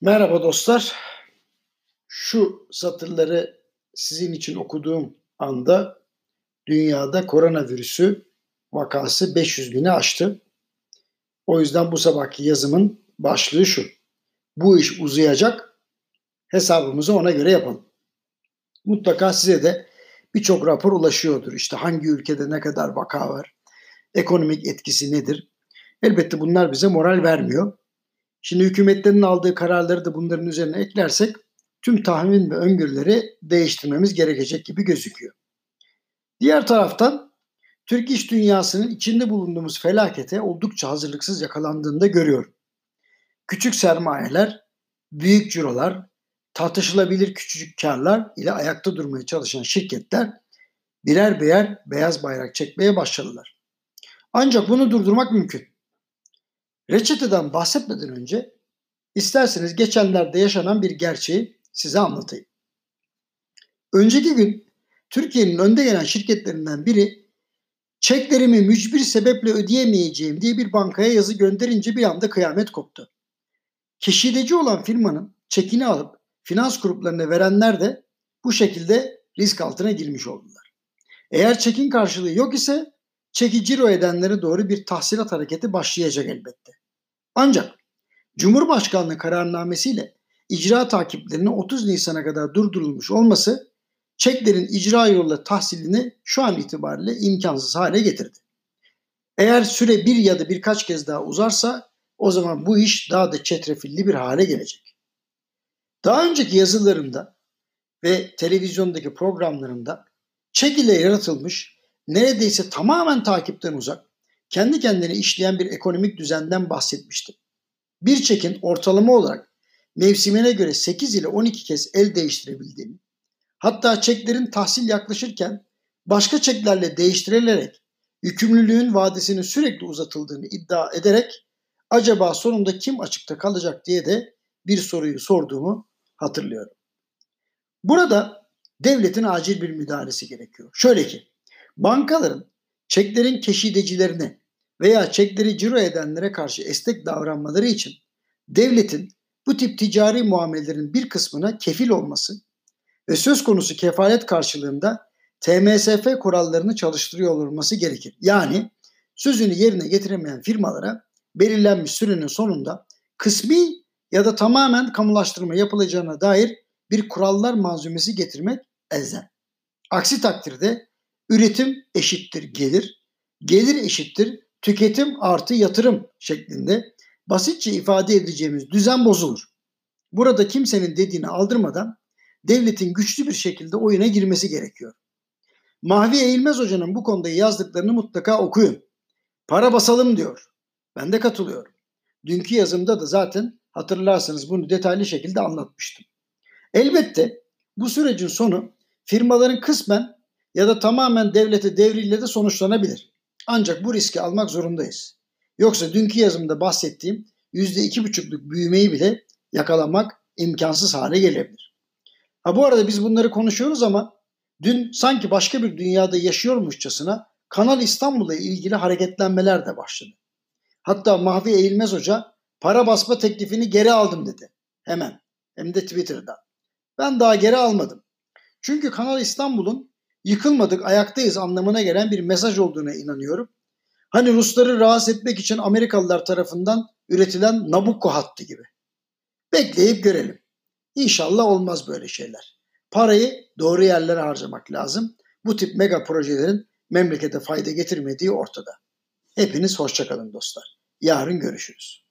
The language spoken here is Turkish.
Merhaba dostlar. Şu satırları sizin için okuduğum anda dünyada koronavirüsü vakası 500 bini aştı. O yüzden bu sabahki yazımın başlığı şu: bu iş uzayacak, hesabımızı ona göre yapalım. Mutlaka size de birçok rapor ulaşıyordur. İşte hangi ülkede ne kadar vaka var, ekonomik etkisi nedir? Elbette bunlar bize moral vermiyor. Şimdi hükümetlerin aldığı kararları da bunların üzerine eklersek tüm tahmin ve öngörüleri değiştirmemiz gerekecek gibi gözüküyor. Diğer taraftan Türk iş dünyasının içinde bulunduğumuz felakete oldukça hazırlıksız yakalandığını da görüyorum. Küçük sermayeler, büyük cirolar, tartışılabilir küçücük karlar ile ayakta durmaya çalışan şirketler birer birer beyaz bayrak çekmeye başladılar. Ancak bunu durdurmak mümkün. Reçeteden bahsetmeden önce isterseniz geçenlerde yaşanan bir gerçeği size anlatayım. Önceki gün Türkiye'nin önde gelen şirketlerinden biri çeklerimi mücbir sebeple ödeyemeyeceğim diye bir bankaya yazı gönderince bir anda kıyamet koptu. Keşideci olan firmanın çekini alıp finans gruplarına verenler de bu şekilde risk altına girmiş oldular. Eğer çekin karşılığı yok ise çeki ciro edenlere doğru bir tahsilat hareketi başlayacak elbette. Ancak Cumhurbaşkanlığı kararnamesiyle icra takiplerinin 30 Nisan'a kadar durdurulmuş olması çeklerin icra yoluyla tahsilini şu an itibariyle imkansız hale getirdi. Eğer süre bir ya da birkaç kez daha uzarsa o zaman bu iş daha da çetrefilli bir hale gelecek. Daha önceki yazılarımda ve televizyondaki programlarımda çek ile yaratılmış, neredeyse tamamen takipten uzak, kendi kendine işleyen bir ekonomik düzenden bahsetmiştim. Bir çekin ortalama olarak mevsimine göre 8 ile 12 kez el değiştirebildiğini, hatta çeklerin tahsil yaklaşırken başka çeklerle değiştirilerek yükümlülüğün vadesinin sürekli uzatıldığını iddia ederek acaba sonunda kim açıkta kalacak diye de bir soruyu sorduğumu hatırlıyorum. Burada devletin acil bir müdahalesi gerekiyor. Şöyle ki, bankaların çeklerin keşidecilerine veya çekleri ciro edenlere karşı esnek davranmaları için devletin bu tip ticari muamelelerin bir kısmına kefil olması ve söz konusu kefalet karşılığında TMSF kurallarını çalıştırıyor olması gerekir. Yani sözünü yerine getiremeyen firmalara belirlenmiş sürenin sonunda kısmi ya da tamamen kamulaştırma yapılacağına dair bir kurallar malzemesi getirmek elzem. Aksi takdirde üretim eşittir gelir, gelir eşittir tüketim artı yatırım şeklinde basitçe ifade edeceğimiz düzen bozulur. Burada kimsenin dediğini aldırmadan devletin güçlü bir şekilde oyuna girmesi gerekiyor. Mahfi Eğilmez hocanın bu konuda yazdıklarını mutlaka okuyun. Para basalım diyor. Ben de katılıyorum. Dünkü yazımda da zaten hatırlarsanız bunu detaylı şekilde anlatmıştım. Elbette bu sürecin sonu firmaların kısmen ya da tamamen devlete devriyle de sonuçlanabilir. Ancak bu riski almak zorundayız. Yoksa dünkü yazımda bahsettiğim %2,5'lük büyümeyi bile yakalamak imkansız hale gelebilir. Bu arada biz bunları konuşuyoruz ama dün sanki başka bir dünyada yaşıyormuşçasına Kanal İstanbul'la ilgili hareketlenmeler de başladı. Hatta Mahfi Eğilmez Hoca para basma teklifini geri aldım dedi. Hemen. Hem de Twitter'da. Ben daha geri almadım. Çünkü Kanal İstanbul'un yıkılmadık, ayaktayız anlamına gelen bir mesaj olduğuna inanıyorum. Hani Rusları rahatsız etmek için Amerikalılar tarafından üretilen Nabucco hattı gibi. Bekleyip görelim. İnşallah olmaz böyle şeyler. Parayı doğru yerlere harcamak lazım. Bu tip mega projelerin memlekete fayda getirmediği ortada. Hepiniz hoşça kalın dostlar. Yarın görüşürüz.